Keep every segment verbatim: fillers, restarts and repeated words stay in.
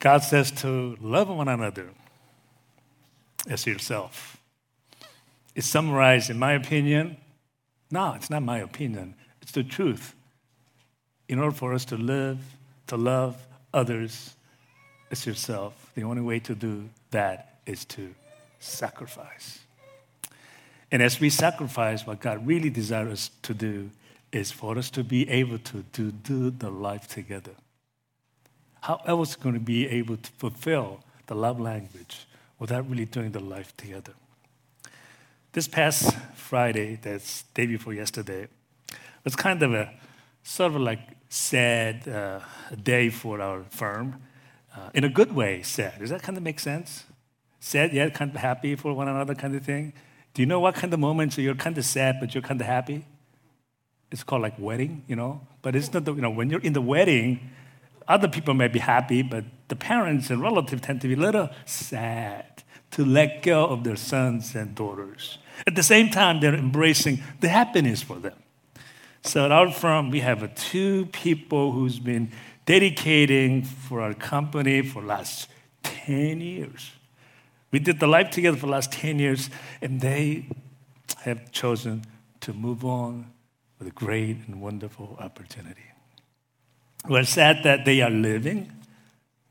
God says to love one another as yourself. It's summarized, in my opinion. No, it's not my opinion. It's the truth. In order for us to live, to love others as yourself, the only way to do that is to sacrifice. And as we sacrifice, what God really desires us to do is for us to be able to, to do the life together. How else are we going to be able to fulfill the love language without really doing the life together? This past Friday, that's day before yesterday, was kind of a sort of like sad uh, day for our firm. Uh, in a good way, sad. Does that kind of make sense? Sad yet kind of happy for one another kind of thing. Do you know what kind of moments you're kind of sad but you're kind of happy? It's called like wedding, you know. But it's not the, you know, when you're in the wedding, other people may be happy, but the parents and relatives tend to be a little sad to let go of their sons and daughters. At the same time, they're embracing the happiness for them. So at our firm, we have two people who's been dedicating for our company for the last ten years. We did the life together for the last ten years, and they have chosen to move on with a great and wonderful opportunity. We're sad that they are living.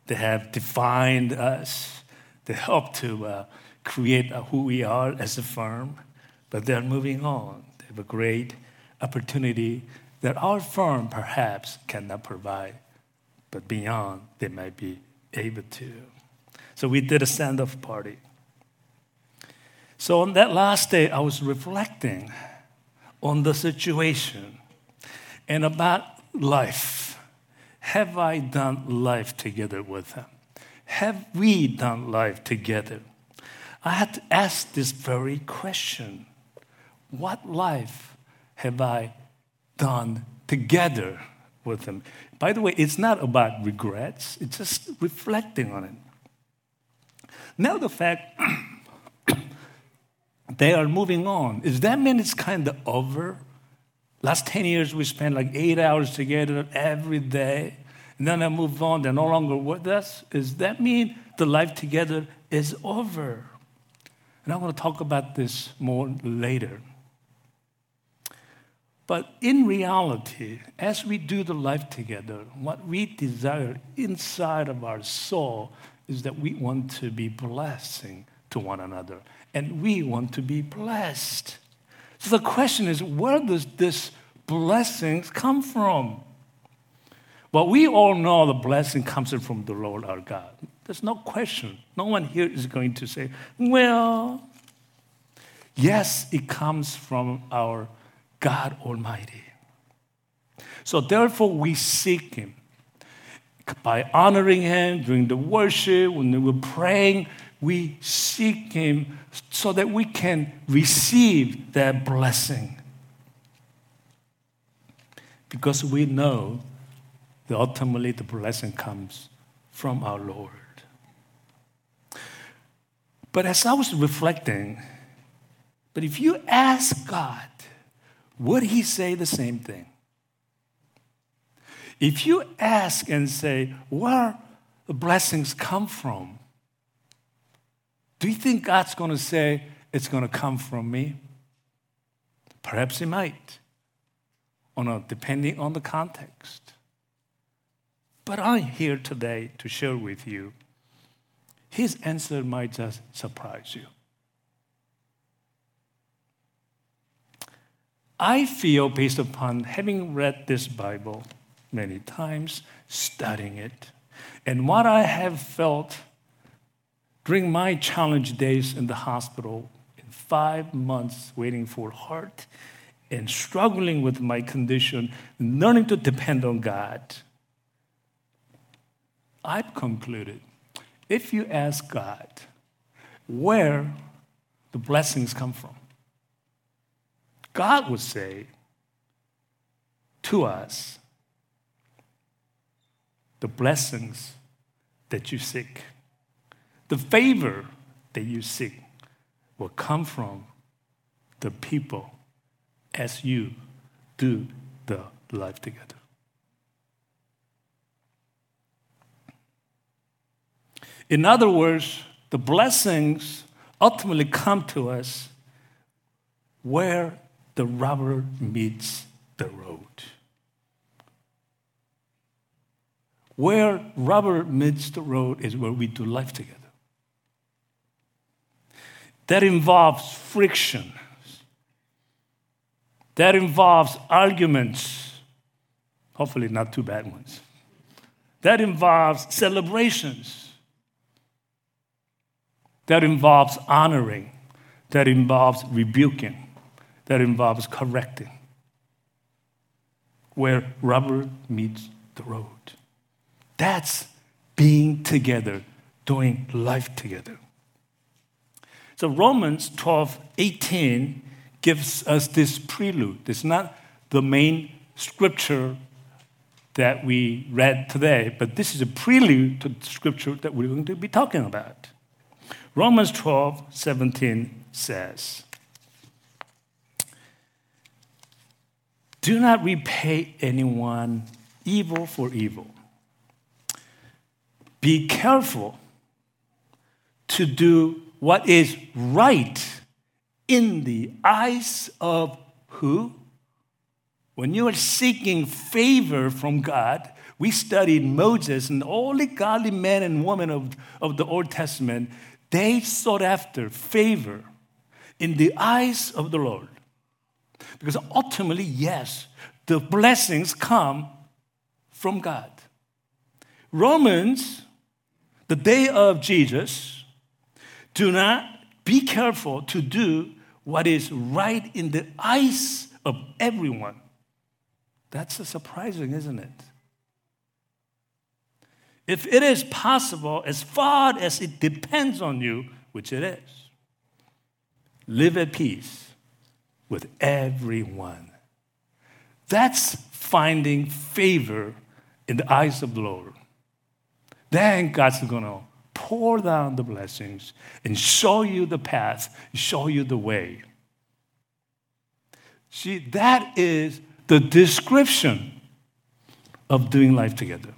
They have defined us. They helped to uh, create who we are as a firm, but they're moving on. They have a great opportunity that our firm perhaps cannot provide, but beyond they might be able to. So we did a send-off party. So on that last day, I was reflecting on the situation and about life. Have I done life together with them? Have we done life together? I had to ask this very question. What life have I done together with them? By the way, it's not about regrets. It's just reflecting on it. Now the fact they are moving on, does that mean it's kind of over? Last ten years, we spent like eight hours together every day. And then I move on, they're no longer with us. Does that mean the life together is over? And I'm going to talk about this more later. But in reality, as we do the life together, what we desire inside of our soul is that we want to be blessing to one another. And we want to be blessed. So the question is, where does this blessings come from? Well, we all know the blessing comes from the Lord our God. There's no question. No one here is going to say, well, yes, it comes from our God Almighty. So therefore, we seek Him. By honoring Him during the worship, when we're praying, we seek Him so that we can receive that blessing. Because we know that ultimately the blessing comes from our Lord. But as I was reflecting, but if you ask God, would He say the same thing? If you ask and say, where the blessings come from, do you think God's going to say, it's going to come from me? Perhaps He might, or not, depending on the context. But I'm here today to share with you, His answer might just surprise you. I feel, based upon having read this Bible many times, studying it, and what I have felt during my challenge days in the hospital, in five months waiting for heart and struggling with my condition, learning to depend on God, I've concluded, if you ask God where the blessings come from, God would say to us, the blessings that you seek, the favor that you seek will come from the people as you do the life together. In other words, the blessings ultimately come to us where the rubber meets the road. Where rubber meets the road is where we do life together. That involves friction. That involves arguments, hopefully not too bad ones. That involves celebrations. That involves honoring. That involves rebuking. That involves correcting. Where rubber meets the road. That's being together, doing life together. So Romans twelve eighteen gives us this prelude. It's not the main scripture that we read today, but this is a prelude to the scripture that we're going to be talking about. Romans twelve seventeen says, "Do not repay anyone evil for evil. Be careful to do what is right in the eyes of who?" When you are seeking favor from God, we studied Moses and all the godly men and women of, of the Old Testament. They sought after favor in the eyes of the Lord. Because ultimately, yes, the blessings come from God. Romans, the day of Jesus, do not be careful to do what is right in the eyes of everyone. That's surprising, isn't it? If it is possible, as far as it depends on you, which it is, live at peace with everyone. That's finding favor in the eyes of the Lord. Then God's going to pour down the blessings and show you the path, show you the way. See, that is the description of doing life together.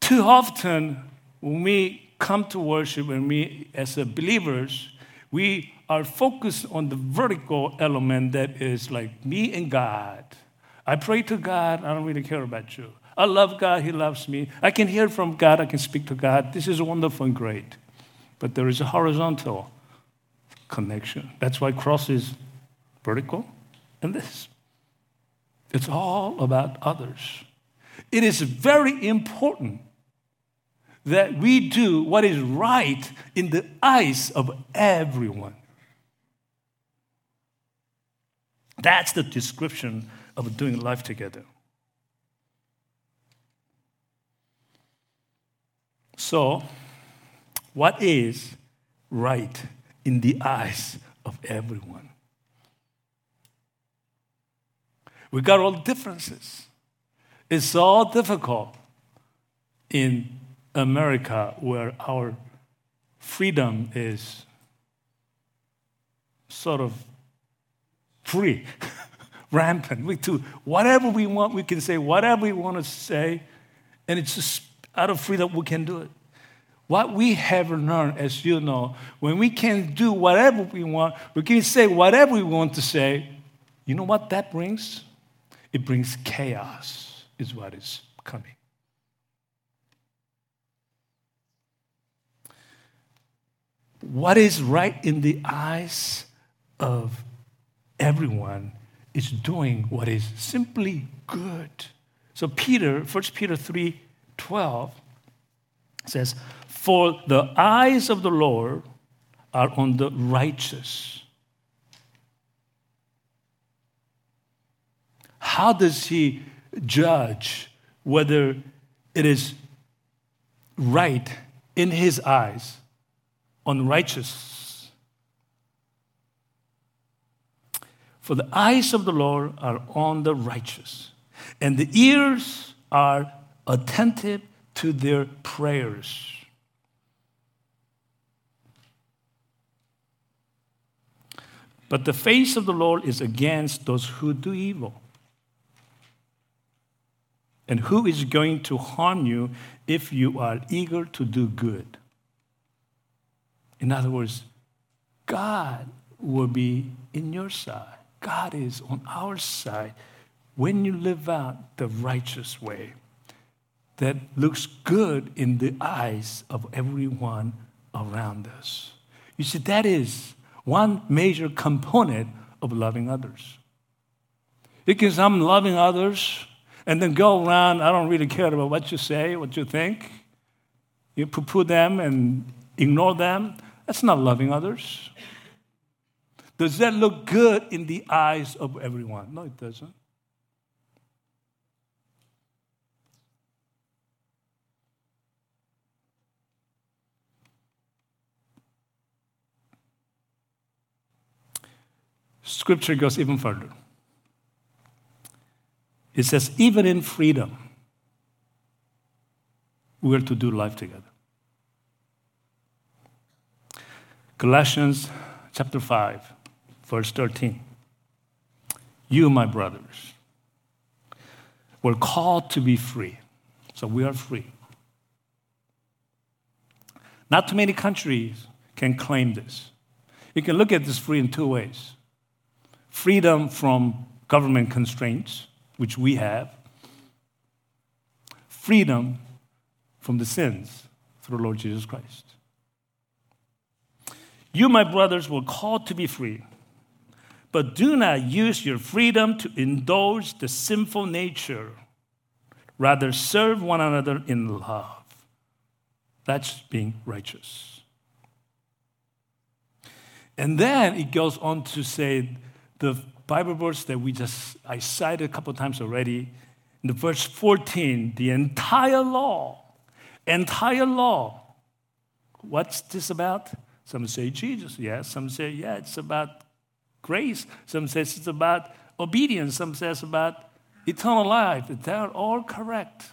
Too often, when we come to worship and we, as believers, we are focused on the vertical element that is like me and God. I pray to God, I don't really care about you. I love God, He loves me. I can hear from God, I can speak to God. This is wonderful and great. But there is a horizontal connection. That's why cross is vertical and this. It's all about others. It is very important that we do what is right in the eyes of everyone. That's the description of doing life together. So, what is right in the eyes of everyone? We got all differences. It's so difficult in America where our freedom is sort of free, rampant. We do whatever we want, we can say whatever we want to say, and it's just out of freedom we can do it. What we have learned, as you know, when we can do whatever we want, we can say whatever we want to say, you know what that brings? It brings chaos, is what is coming. What is right in the eyes of everyone is doing what is simply good. So Peter, First Peter three twelve says, "For the eyes of the Lord are on the righteous." How does He judge whether it is right in His eyes? Unrighteous. For the eyes of the Lord are on the righteous, and the ears are attentive to their prayers. But the face of the Lord is against those who do evil. And who is going to harm you if you are eager to do good? In other words, God will be in your side. God is on our side when you live out the righteous way that looks good in the eyes of everyone around us. You see, that is one major component of loving others. Because I'm loving others and then go around, I don't really care about what you say, what you think. You poo-poo them and ignore them. That's not loving others. Does that look good in the eyes of everyone? No, it doesn't. Scripture goes even further. It says, even in freedom, we are to do life together. Galatians chapter five, verse thirteen. You, my brothers, were called to be free. So we are free. Not too many countries can claim this. You can look at this free in two ways. Freedom from government constraints, which we have. Freedom from the sins through the Lord Jesus Christ. You, my brothers, were called to be free, but do not use your freedom to indulge the sinful nature. Rather, serve one another in love. That's being righteous. And then it goes on to say, the Bible verse that we just, I cited a couple of times already, in the verse fourteen, the entire law, entire law. What's this about? Some say Jesus, yes. Some say, yeah, it's about grace. Some say it's about obedience. Some say it's about eternal life. They're all correct.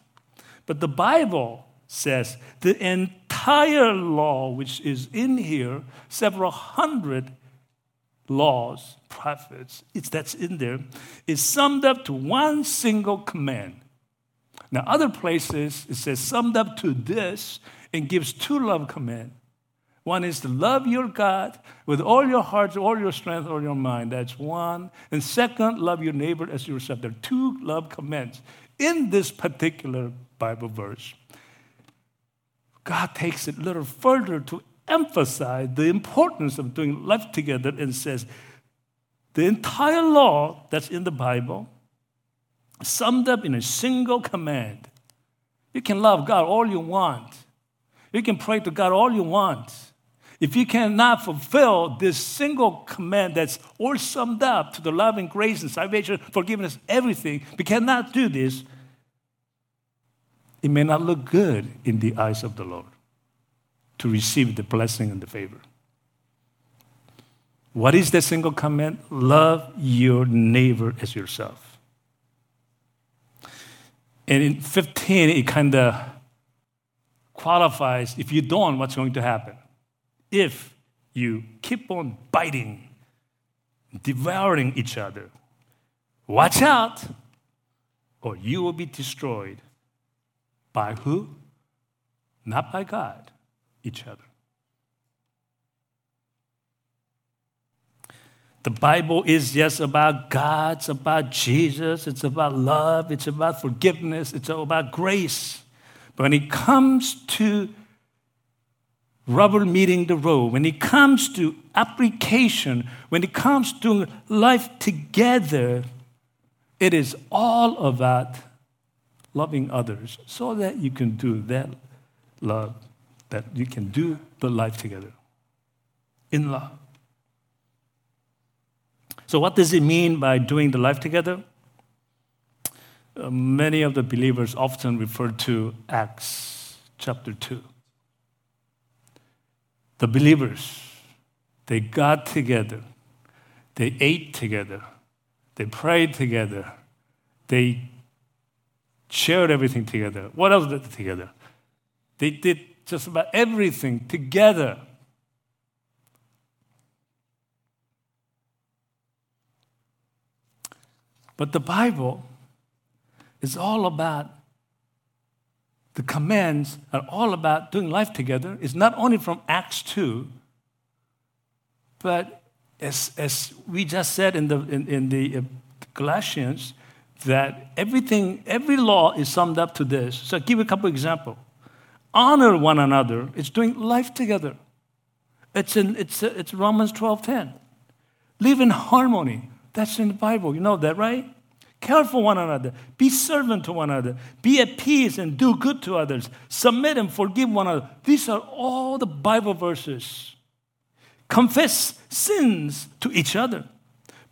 But the Bible says the entire law, which is in here, several hundred laws, prophets, it's, that's in there, is summed up to one single command. Now, other places, it says summed up to this and gives two love commands. One is to love your God with all your heart, all your strength, all your mind. That's one. And second, love your neighbor as yourself. There are two love commands in this particular Bible verse. God takes it a little further to emphasize the importance of doing life together and says, the entire law that's in the Bible summed up in a single command. You can love God all you want. You can pray to God all you want. If you cannot fulfill this single command that's all summed up to the love and grace and salvation, forgiveness, everything, if you cannot do this, it may not look good in the eyes of the Lord to receive the blessing and the favor. What is that single command? Love your neighbor as yourself. And in fifteen, it kind of qualifies, if you don't, what's going to happen? If you keep on biting, devouring each other, watch out, or you will be destroyed. By who? Not by God, each other. The Bible is, yes, about God, it's about Jesus, it's about love, it's about forgiveness, it's all about grace. But when it comes to rubber meeting the road, when it comes to application, when it comes to life together, it is all about loving others so that you can do that love, that you can do the life together in love. So what does it mean by doing the life together? Many of the believers often refer to Acts chapter two. The believers, they got together, they ate together, they prayed together, they shared everything together. What else did they do together? They did just about everything together. But the Bible, it's all about the commands are all about doing life together is not only from Acts two, but as, as we just said in the, in, in the Galatians, that everything, every law is summed up to this. So I'll give you a couple examples. Honor one another. It's doing life together. It's in it's it's Romans twelve ten. Live in harmony. That's in the Bible. You know that, right? Care for one another. Be servant to one another. Be at peace and do good to others. Submit and forgive one another. These are all the Bible verses. Confess sins to each other.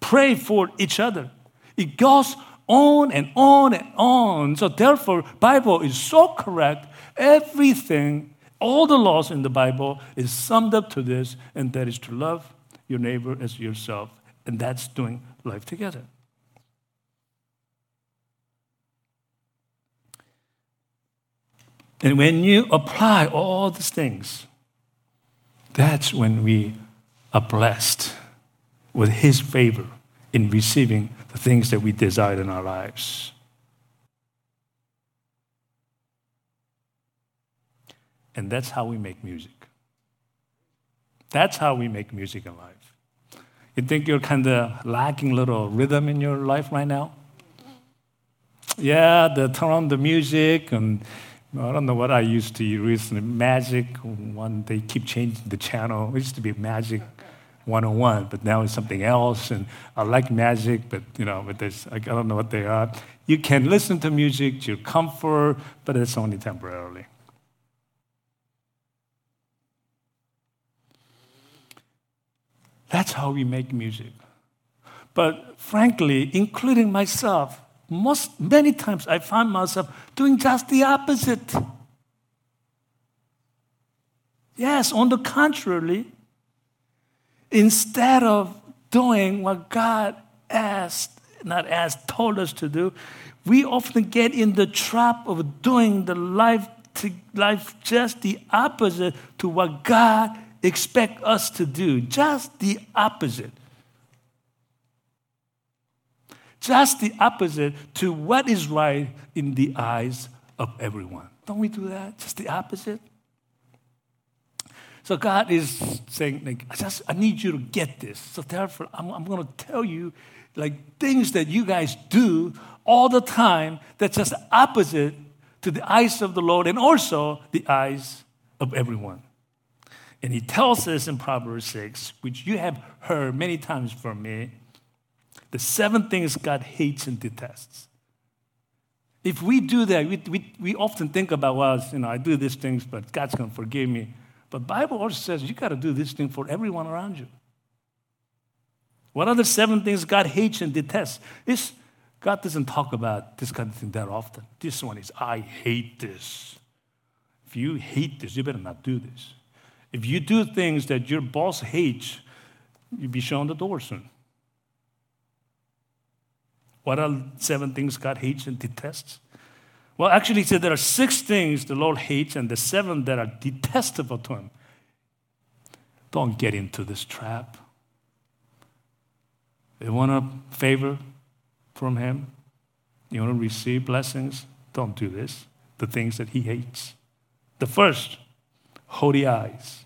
Pray for each other. It goes on and on and on. So therefore, Bible is so correct. Everything, all the laws in the Bible is summed up to this, and that is to love your neighbor as yourself. And that's doing life together. And when you apply all these things, that's when we are blessed with His favor in receiving the things that we desire in our lives. And that's how we make music. That's how we make music in life. You think you're kind of lacking little rhythm in your life right now? Yeah, the turn on the music, and I don't know what I used to use, Magic. One, they keep changing the channel. It used to be Magic one oh one, but now it's something else. And I like Magic, but you know, but there's, I don't know what they are. You can listen to music to your comfort, but it's only temporarily. That's how we make music. But frankly, including myself, most many times I find myself doing just the opposite. Yes, on the contrary, instead of doing what God asked, not asked, told us to do, we often get in the trap of doing the life, to life just the opposite to what God expect us to do, just the opposite. Just the opposite to what is right in the eyes of everyone. Don't we do that? Just the opposite? So God is saying, like, I just I need you to get this. So therefore, I'm, I'm going to tell you, like, things that you guys do all the time that's just opposite to the eyes of the Lord and also the eyes of everyone. And He tells us in Proverbs six, which you have heard many times from me, the seven things God hates and detests. If we do that, we we, we often think about, well, you know, I do these things, but God's going to forgive me. But Bible also says you got to do this thing for everyone around you. What are the seven things God hates and detests? It's, God doesn't talk about this kind of thing that often. This one is, I hate this. If you hate this, you better not do this. If you do things that your boss hates, you'll be shown the door soon. What are seven things God hates and detests? Well, actually, he said there are six things the Lord hates and the seven that are detestable to Him. Don't get into this trap. You want a favor from Him? You want to receive blessings? Don't do this. The things that He hates. The first, haughty eyes.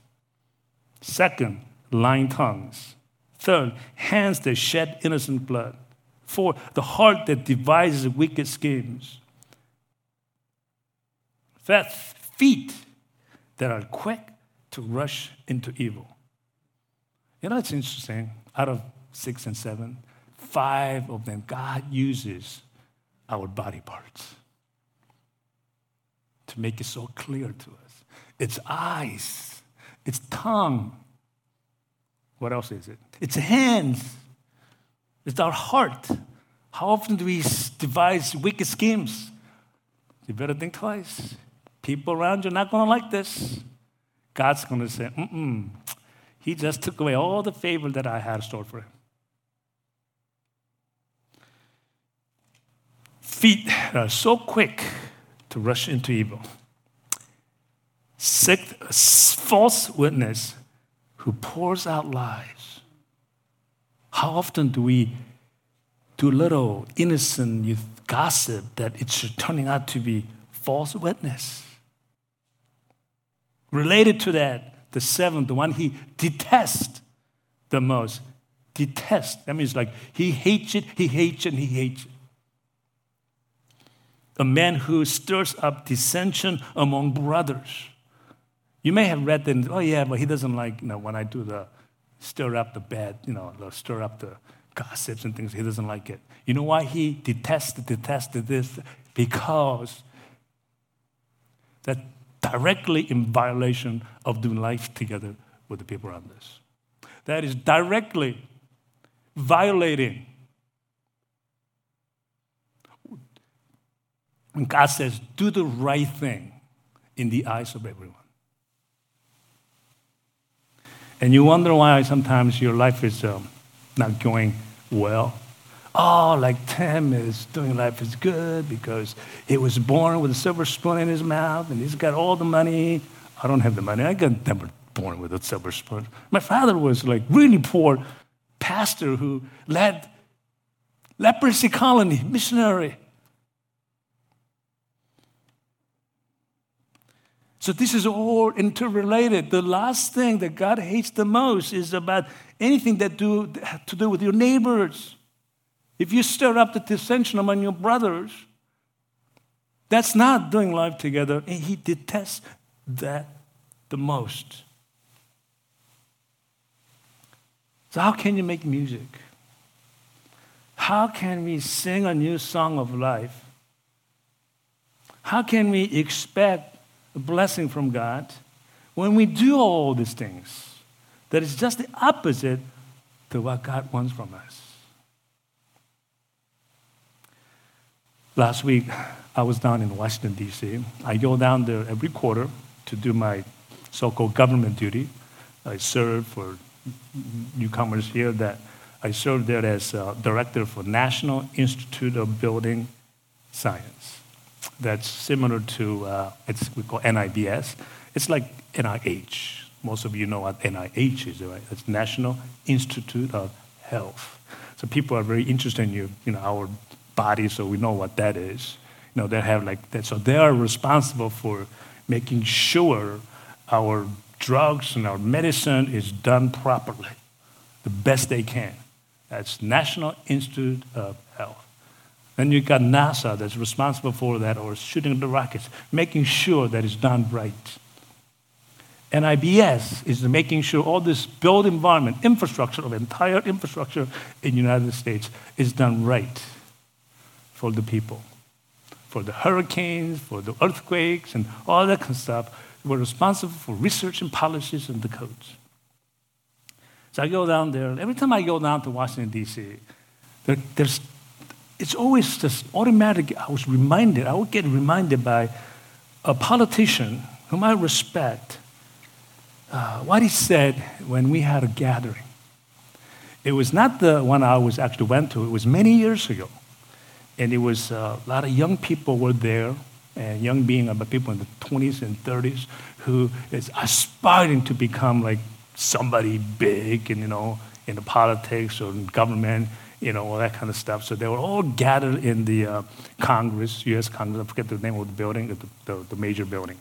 Second, lying tongues. Third, hands that shed innocent blood. Fourth, the heart that devises wicked schemes. Fifth, feet that are quick to rush into evil. You know, it's interesting. Out of six and seven, five of them, God uses our body parts to make it so clear to us. It's eyes. It's tongue. What else is it? It's hands. It's our heart. How often do we devise wicked schemes? You better think twice. People around you are not going to like this. God's going to say, mm-mm. He just took away all the favor that I had stored for Him. Feet are so quick to rush into evil. Sixth, false witness who pours out lies. How often do we do little innocent gossip that it's turning out to be false witness? Related to that, the seventh, the one he detests the most. Detest. That means like he hates it, he hates it, and he hates it. A man who stirs up dissension among brothers. You may have read that, oh yeah, but he doesn't like, you know, when I do the stir up the bad, you know, the stir up the gossips and things, he doesn't like it. You know why he detested, detested this? Because that directly in violation of doing life together with the people around us. That is directly violating. And God says, do the right thing in the eyes of everyone. And you wonder why sometimes your life is um, not going well. Oh, like Tim is doing life is good because he was born with a silver spoon in his mouth and he's got all the money. I don't have the money. I got never born with a silver spoon. My father was like really poor pastor who led leprosy colony, missionary. So this is all interrelated. The last thing that God hates the most is about anything that do to do with your neighbors. If you stir up the dissension among your brothers, that's not doing life together. And he detests that the most. So how can you make music? How can we sing a new song of life? How can we expect a blessing from God when we do all these things that is just the opposite to what God wants from us? Last week, I was down in Washington, D C I go down there every quarter to do my so-called government duty. I serve for newcomers here that I serve there as uh, director for National Institute of Building Science. That's similar to, uh, it's we call N I B S. It's like N I H. Most of you know what N I H is, right? It's National Institute of Health. So people are very interested in you, you know, our body, so we know what that is. You know, they have like that. So they are responsible for making sure our drugs and our medicine is done properly, the best they can. That's National Institute of Health. Then you got NASA that's responsible for that, or shooting the rockets, making sure that it's done right. N I B S is making sure all this built environment, infrastructure, of entire infrastructure in the United States is done right. For the people, for the hurricanes, for the earthquakes, and all that kind of stuff. We're responsible for research and policies and the codes. So I go down there. Every time I go down to Washington, D C, there, there's, it's always just automatic. I was reminded, I would get reminded by a politician whom I respect, uh, what he said when we had a gathering. It was not the one I was actually went to. It was many years ago. And it was uh, a lot of young people were there, and young being about people in the twenties and thirties who is aspiring to become like somebody big, and you know, in the politics or in government, you know, all that kind of stuff. So they were all gathered in the uh, Congress, U S Congress. I forget the name of the building, the, the, the major building.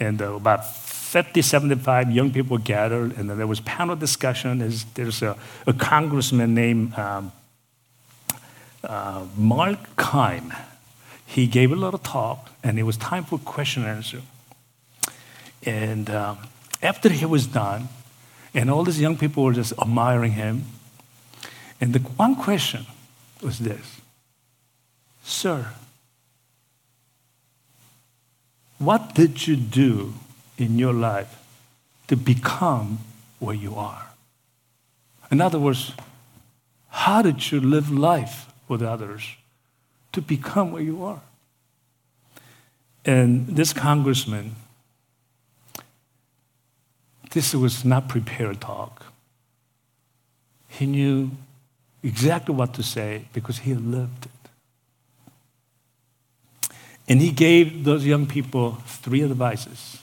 And uh, about fifty, seventy-five young people gathered, and then there was panel discussion. There's, there's a, a congressman named. Um, Uh, Mark Keim, he gave a little talk, and it was time for question and answer. And uh, after he was done, and all these young people were just admiring him, and the one question was this: "Sir, what did you do in your life to become where you are?" In other words, how did you live life with others to become where you are? And this congressman, this was not prepared talk. He knew exactly what to say because he lived it. And he gave those young people three advices.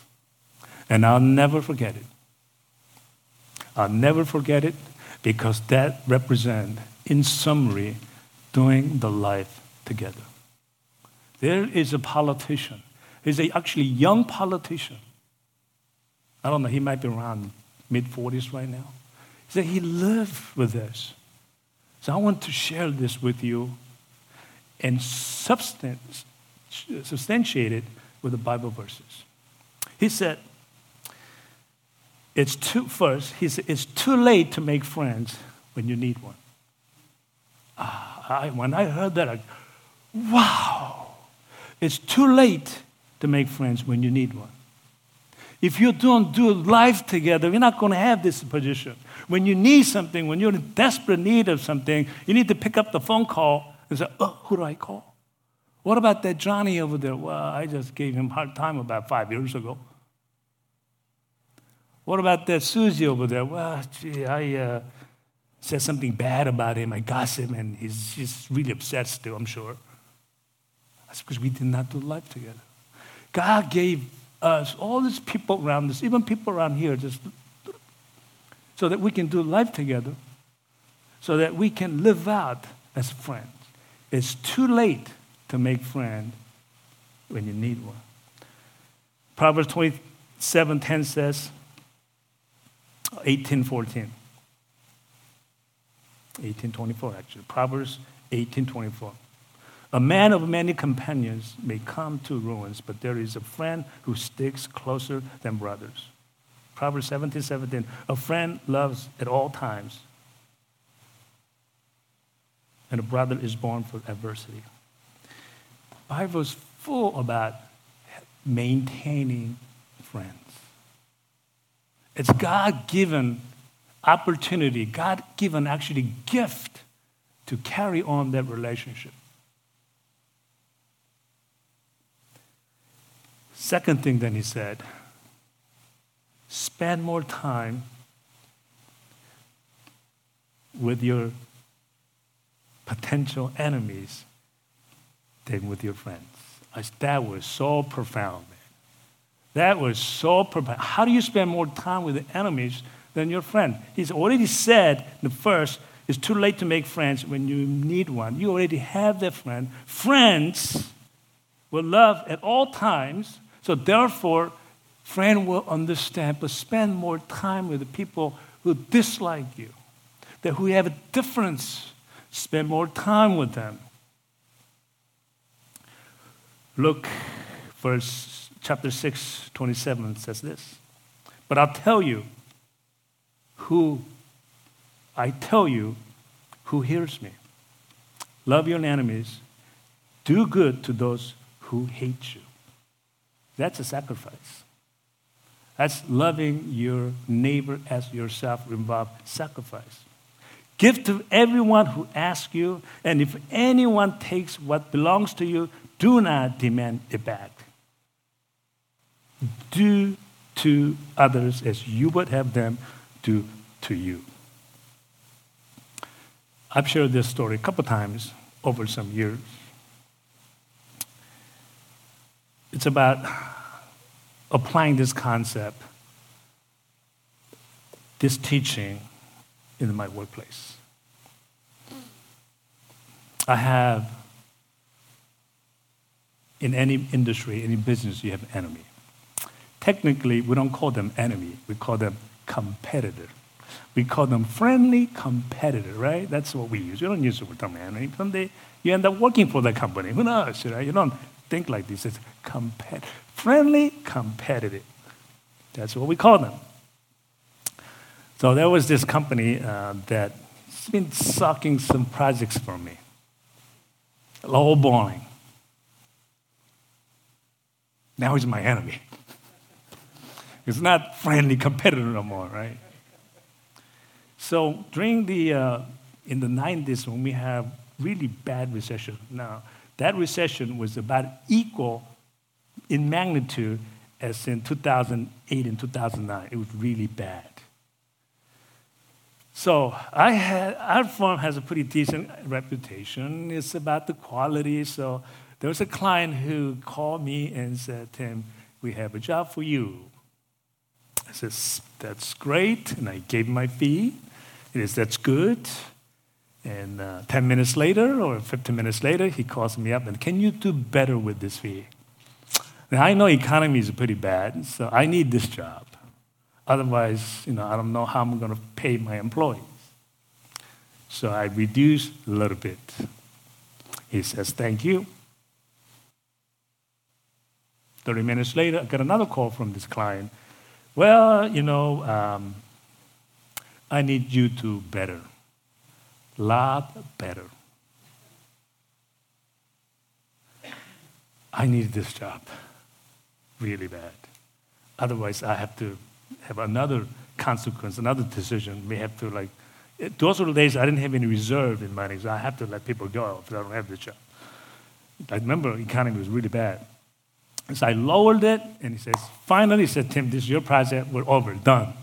And I'll never forget it. I'll never forget it because that represents, in summary, doing the life together. There is a politician. He's a actually young politician I don't know, he might be around mid forties right now. He said he lived with this. So I want to share this with you and substance, substantiate it with the Bible verses. He said, it's too, first, he said, it's too late to make friends when you need one. Ah, I, when I heard that, I, wow, it's too late to make friends when you need one. If you don't do life together, you're not going to have this position. When you need something, when you're in desperate need of something, you need to pick up the phone call and say, oh, who do I call? What about that Johnny over there? Well, I just gave him a hard time about five years ago. What about that Susie over there? Well, gee, I uh, said something bad about him. I gossiped, and he's just really upset still, I'm sure. That's because we did not do life together. God gave us, all these people around us, even people around here, just so that we can do life together, so that we can live out as friends. It's too late to make friends when you need one. Proverbs twenty-seven ten says, eighteen fourteen. eighteen twenty-four, actually. Proverbs eighteen twenty-four. A man of many companions may come to ruins, but there is a friend who sticks closer than brothers. Proverbs seventeen seventeen. A friend loves at all times, and a brother is born for adversity. The Bible is full about maintaining friends. It's God-given opportunity, God-given actually gift to carry on that relationship. Second thing then he said, spend more time with your potential enemies than with your friends. I, that was so profound, man. That was so profound. How do you spend more time with the enemies than your friend? He's already said the first, it's too late to make friends when you need one. You already have that friend. Friends will love at all times. So therefore, friend will understand, but spend more time with the people who dislike you, that who have a difference. Spend more time with them. Luke, verse chapter six, twenty-seven says this. But I'll tell you who, I tell you who hears me. Love your enemies. Do good to those who hate you. That's a sacrifice. That's loving your neighbor as yourself involves sacrifice. Give to everyone who asks you, and if anyone takes what belongs to you, do not demand it back. Do to others as you would have them do to you. I've shared this story a couple times over some years. It's about applying this concept, this teaching, in my workplace. I have, in any industry, any business, you have an enemy. Technically, we don't call them enemy. We call them competitor. We call them friendly competitor, right? That's what we use. You don't use the term enemy. Someday you end up working for the company. Who knows, right? You don't think like this. It's compet- friendly competitive. That's what we call them. So there was this company uh, that's been sucking some projects from me. Low balling. Now he's my enemy. It's not friendly competitor no more, right? So during the, uh, in the nineties when we have really bad recession, now that recession was about equal in magnitude as in two thousand eight and two thousand nine. It was really bad. So I had, our firm has a pretty decent reputation. It's about the quality. So there was a client who called me and said, Tim, we have a job for you. I said, that's great. And I gave him my fee. He said, that's good. And uh, ten minutes later or fifteen minutes later, he calls me up and, can you do better with this fee? Now, I know economy is pretty bad, so I need this job. Otherwise, you know, I don't know how I'm going to pay my employees. So I reduce a little bit. He says, thank you. thirty minutes later, I got another call from this client. Well, you know, um, I need you to better. A lot better. I need this job really bad. Otherwise, I have to have another consequence, another decision. We have to, like, those little days I didn't have any reserve in money, so I have to let people go if I don't have the job. I remember economy was really bad. So I lowered it, and he says, finally, he said, Tim, this is your project, we're over, done.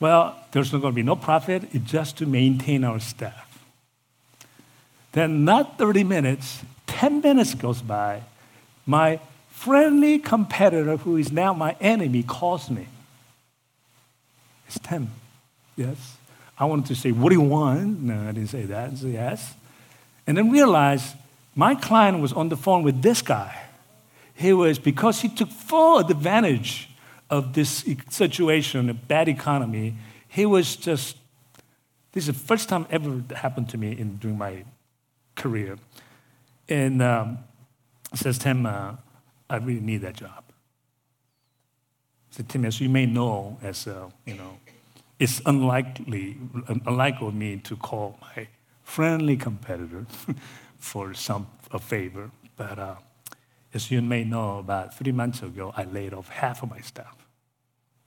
Well, there's not going to be no profit, it's just to maintain our staff. Then not thirty minutes, ten minutes goes by, my friendly competitor, who is now my enemy, calls me. It's Tim. Yes. I wanted to say, what do you want? No, I didn't say that. I said, yes. And then realized my client was on the phone with this guy. He was, because he took full advantage of this situation, a bad economy, he was just, this is the first time ever that happened to me in during my career. And um, says, Tim, uh, I really need that job. I said, Tim, as you may know, as uh, you know, it's unlikely, unlikely of me to call my friendly competitor for some a favor, but uh, as you may know, about three months ago, I laid off half of my staff,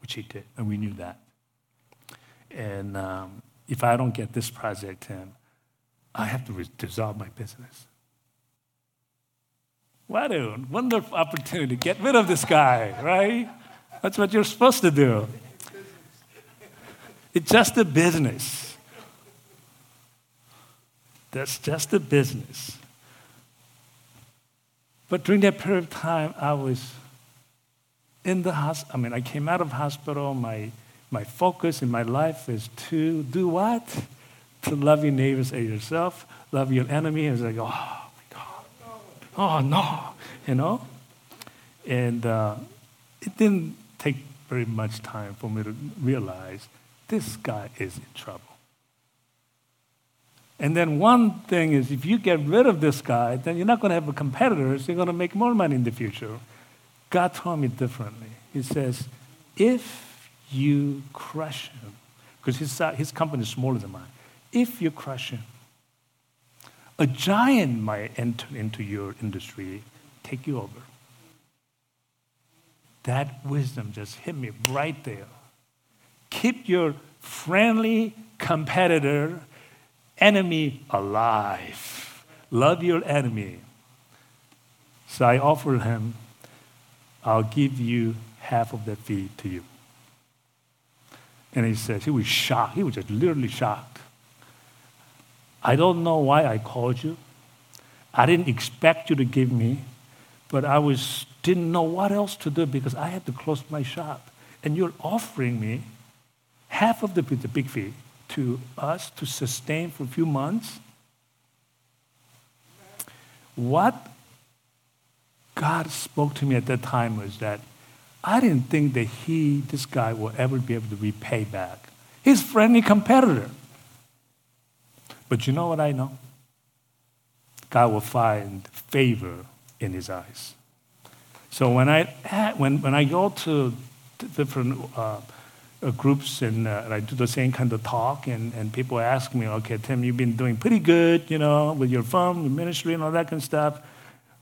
which he did, and we knew that. And um, if I don't get this project, Tim, I have to re- dissolve my business. What a wonderful opportunity. Get rid of this guy, right? That's what you're supposed to do. It's just a business. That's just a business. But during that period of time, I was in the hospital. I mean, I came out of hospital. My my focus in my life is to do what? To love your neighbors as yourself, love your enemy. It's like, oh. Oh, no, you know? And uh, it didn't take very much time for me to realize this guy is in trouble. And then one thing is, if you get rid of this guy, then you're not going to have competitors. You're going to make more money in the future. God told me differently. He says, if you crush him, because his, his company is smaller than mine, if you crush him, a giant might enter into your industry, take you over. That wisdom just hit me right there. Keep your friendly competitor, enemy alive. Love your enemy. So I offered him, I'll give you half of that fee to you. And he says, he was shocked. He was just literally shocked. I don't know why I called you. I didn't expect you to give me, but I was didn't know what else to do because I had to close my shop. And you're offering me half of the, the big fee to us to sustain for a few months. What God spoke to me at that time was that I didn't think that he, this guy, will ever be able to repay back his friendly competitor. But you know what I know? God will find favor in his eyes. So when I when when I go to different uh, groups and, uh, and I do the same kind of talk, and, and people ask me, okay, Tim, you've been doing pretty good, you know, with your firm, your ministry, and all that kind of stuff.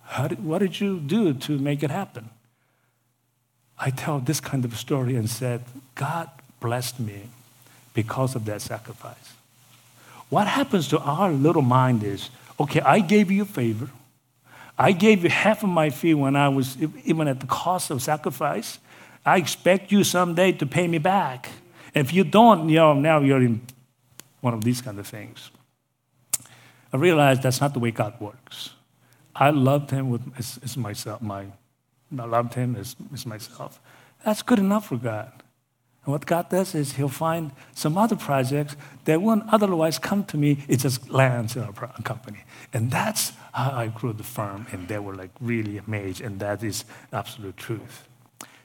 How did, what did you do to make it happen? I tell this kind of story and said, God blessed me because of that sacrifice. What happens to our little mind is, okay, I gave you a favor. I gave you half of my fee when I was, even at the cost of sacrifice. I expect you someday to pay me back. If you don't, you know, now you're in one of these kind of things. I realized that's not the way God works. I loved him with, as, as myself. My, I loved him as, as myself. That's good enough for God. And what God does is he'll find some other projects that wouldn't otherwise come to me. It just lands in our company. And that's how I grew the firm. And they were like really amazed. And that is absolute truth.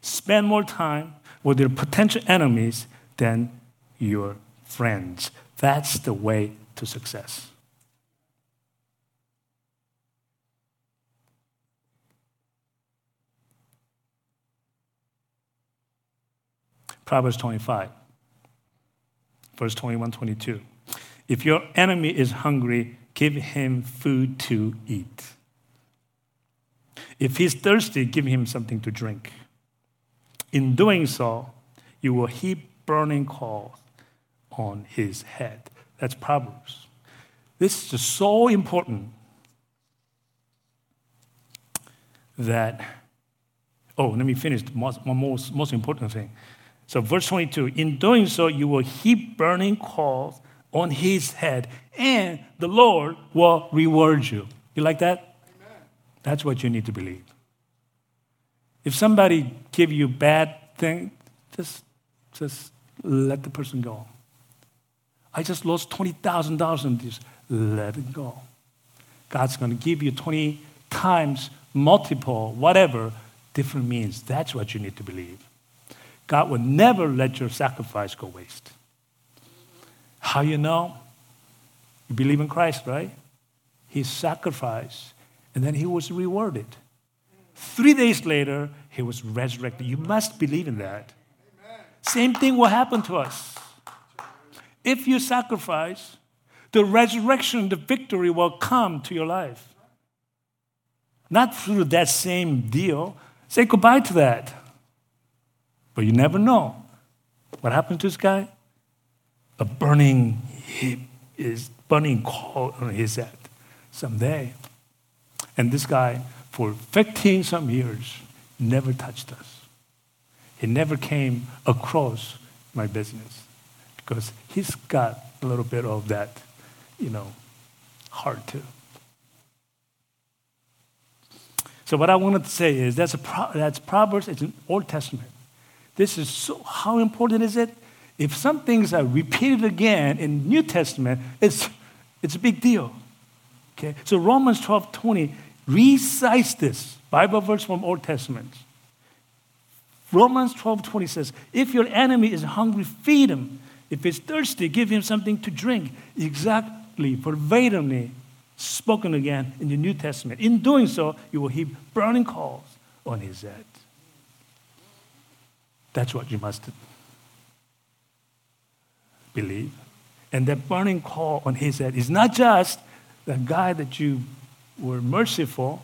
spend more time with your potential enemies than your friends. That's the way to success. Proverbs twenty-five, verse twenty-one, twenty-two. If your enemy is hungry, give him food to eat. If he's thirsty, give him something to drink. In doing so, you will heap burning coals on his head. That's Proverbs. This is so important that, oh, let me finish the most, most, most important thing. So verse twenty-two, in doing so, you will heap burning coals on his head, and the Lord will reward you. You like that? That's what you need to believe. If somebody give you bad thing, just, just let the person go. I just lost twenty thousand dollars on this. Let it go. God's going to give you twenty times multiple, whatever, different means. That's what you need to believe. God will never let your sacrifice go waste. How you know? You believe in Christ, right? His sacrifice. And then he was rewarded. Three days later, he was resurrected. You must believe in that. Amen. Same thing will happen to us. If you sacrifice, the resurrection, the victory will come to your life. Not through that same deal. Say goodbye to that. But you never know. What happened to this guy? A burning heap is burning coal on his head someday. And this guy, for fifteen-some years, never touched us. He never came across my business because he's got a little bit of that, you know, heart too. So what I wanted to say is that's, a pro- that's Proverbs, it's an Old Testament. This is so, how important is it? If some things are repeated again in New Testament, it's it's a big deal. Okay, so Romans twelve twenty recites this Bible verse from Old Testament. Romans twelve twenty says, if your enemy is hungry, feed him. If he's thirsty, give him something to drink. Exactly, verbatimly spoken again in the New Testament. In doing so, you will heap burning coals on his head. That's what you must believe. And that burning coal on his head is not just the guy that you were merciful,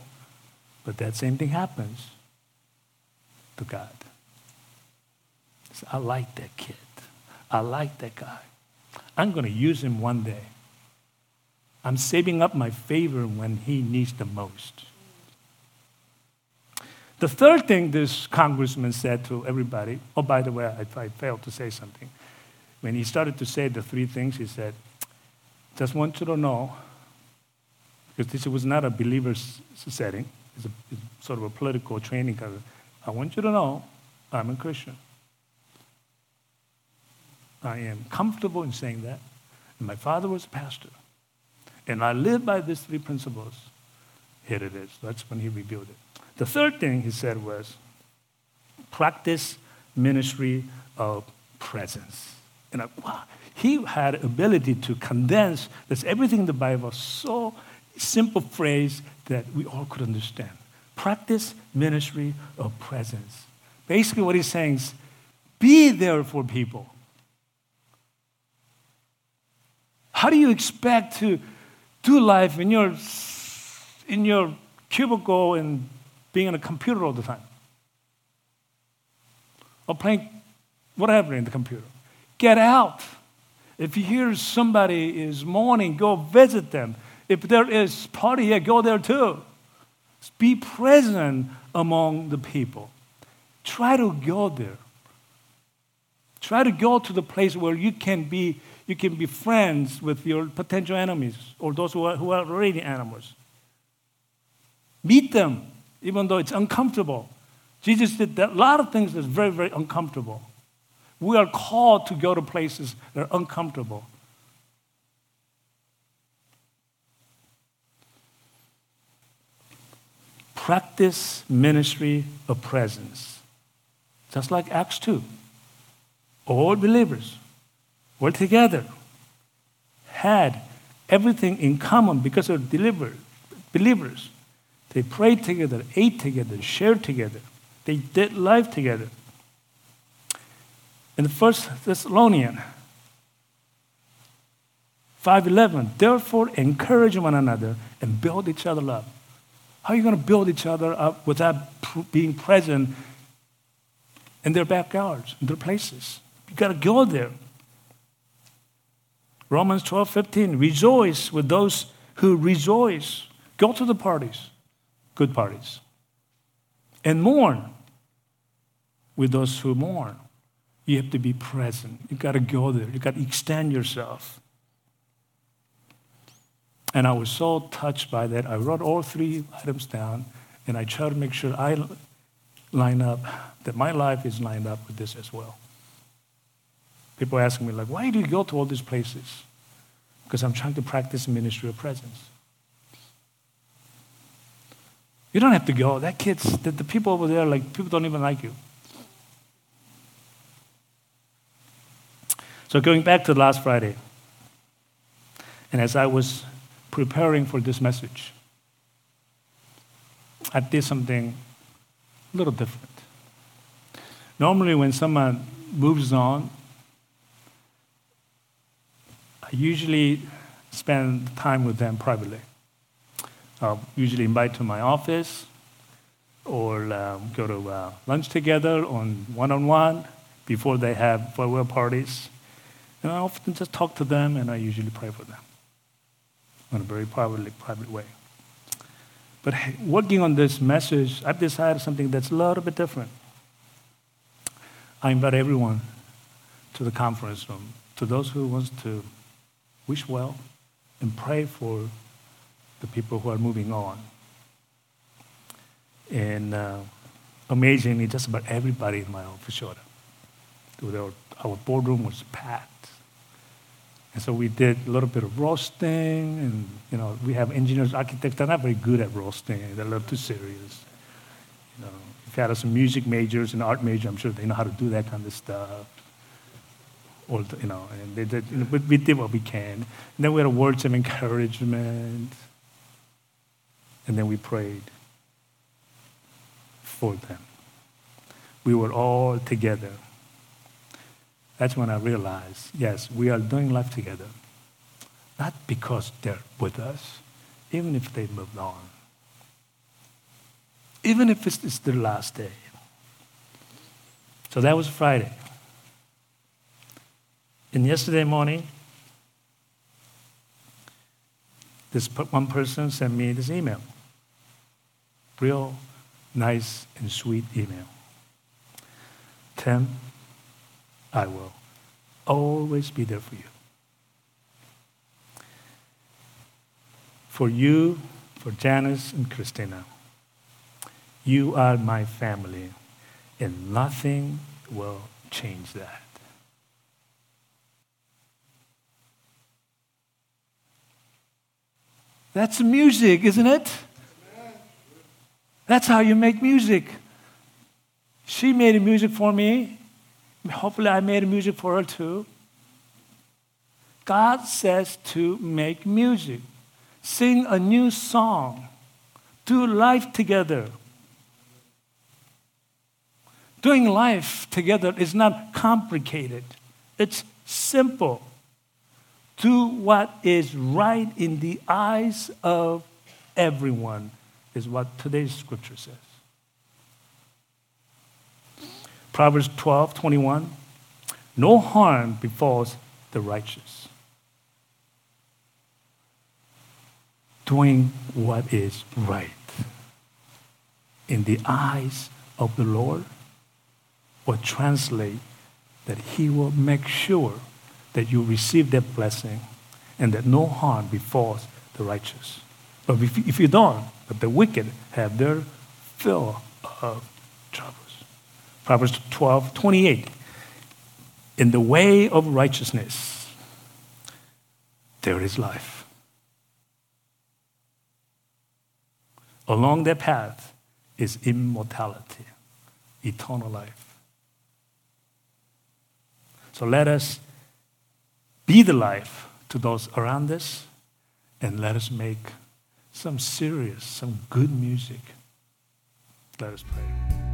but that same thing happens to God. So I like that kid. I like that guy. I'm going to use him one day. I'm saving up my favor when he needs the most. The third thing this congressman said to everybody, oh, by the way, I, I failed to say something. When he started to say the three things, he said, just want you to know, because this was not a believer's setting. It's, a, it's sort of a political training. I want you to know I'm a Christian. I am comfortable in saying that. And my father was a pastor. And I live by these three principles. Here it is. That's when he revealed it. The third thing he said was, practice ministry of presence. And I, wow, he had ability to condense this everything in the Bible so simple phrase that we all could understand. Practice ministry of presence. Basically what he's saying is, be there for people. How do you expect to do life in your, in your cubicle and being on a computer all the time? Or playing whatever in the computer. Get out. If you hear somebody is mourning, go visit them. If there is party here, go there too. Be present among the people. Try to go there. Try to go to the place where you can be, you can be friends with your potential enemies or those who are, who are already enemies. Meet them, even though it's uncomfortable. Jesus did that, a lot of things that's very, very uncomfortable. We are called to go to places that are uncomfortable. Practice ministry of presence. just like Acts two. All believers were together, had everything in common because they were believers. They prayed together, ate together, shared together. They did life together. In First Thessalonians five eleven, therefore encourage one another and build each other up. How are you going to build each other up without pr- being present in their backyards, in their places? You've got to go there. Romans twelve fifteen, rejoice with those who rejoice. Go to the parties, good parties. And mourn with those who mourn. You have to be present. You've got to go there. You've got to extend yourself. And I was so touched by that. I wrote all three items down, and I tried to make sure I line up, that my life is lined up with this as well. People ask me, like, why do you go to all these places? Because I'm trying to practice ministry of presence. You don't have to go. That kid's, the, the people over there, like, people don't even like you. So going back to last Friday, and as I was preparing for this message, I did something a little different. Normally when someone moves on, I usually spend time with them privately. I'll usually invite to my office or um, go to uh, lunch together on one-on-one before they have farewell parties. And I often just talk to them, and I usually pray for them in a very private, private way. But working on this message, I've decided something that's a little bit different. I invite everyone to the conference room, to those who wants to wish well and pray for the people who are moving on. And uh, amazingly, just about everybody in my office showed up. Our boardroom was packed. And so we did a little bit of roasting, and you know, we have engineers, architects, they're not very good at roasting. They're a little too serious. You know, if you had some music majors and art majors, I'm sure they know how to do that kind of stuff. All the, you know, and they did, you know, we did what we can. And then we had words of encouragement, and then we prayed for them. We were all together. That's when I realized, yes, we are doing life together. Not because they're with us, even if they moved on. Even if it's, it's their last day. So that was Friday. And yesterday morning, this one person sent me this email. Real nice and sweet email. Tim, I will always be there for you. For you, for Janice and Christina, you are my family, and nothing will change that. That's music, isn't it? That's how you make music. She made music for me. Hopefully I made music for her too. God says to make music, sing a new song, do life together. Doing life together is not complicated. It's simple. Do what is right in the eyes of everyone is what today's scripture says. Proverbs twelve, twenty-one, no harm befalls the righteous. Doing what is right in the eyes of the Lord will translate that he will make sure that you receive that blessing and that no harm befalls the righteous. But if you don't, but the wicked have their fill of trouble. Proverbs twelve, twenty-eight. In the way of righteousness, there is life. Along that path is immortality, eternal life. So let us be the life to those around us, and let us make some serious, some good music. Let us pray.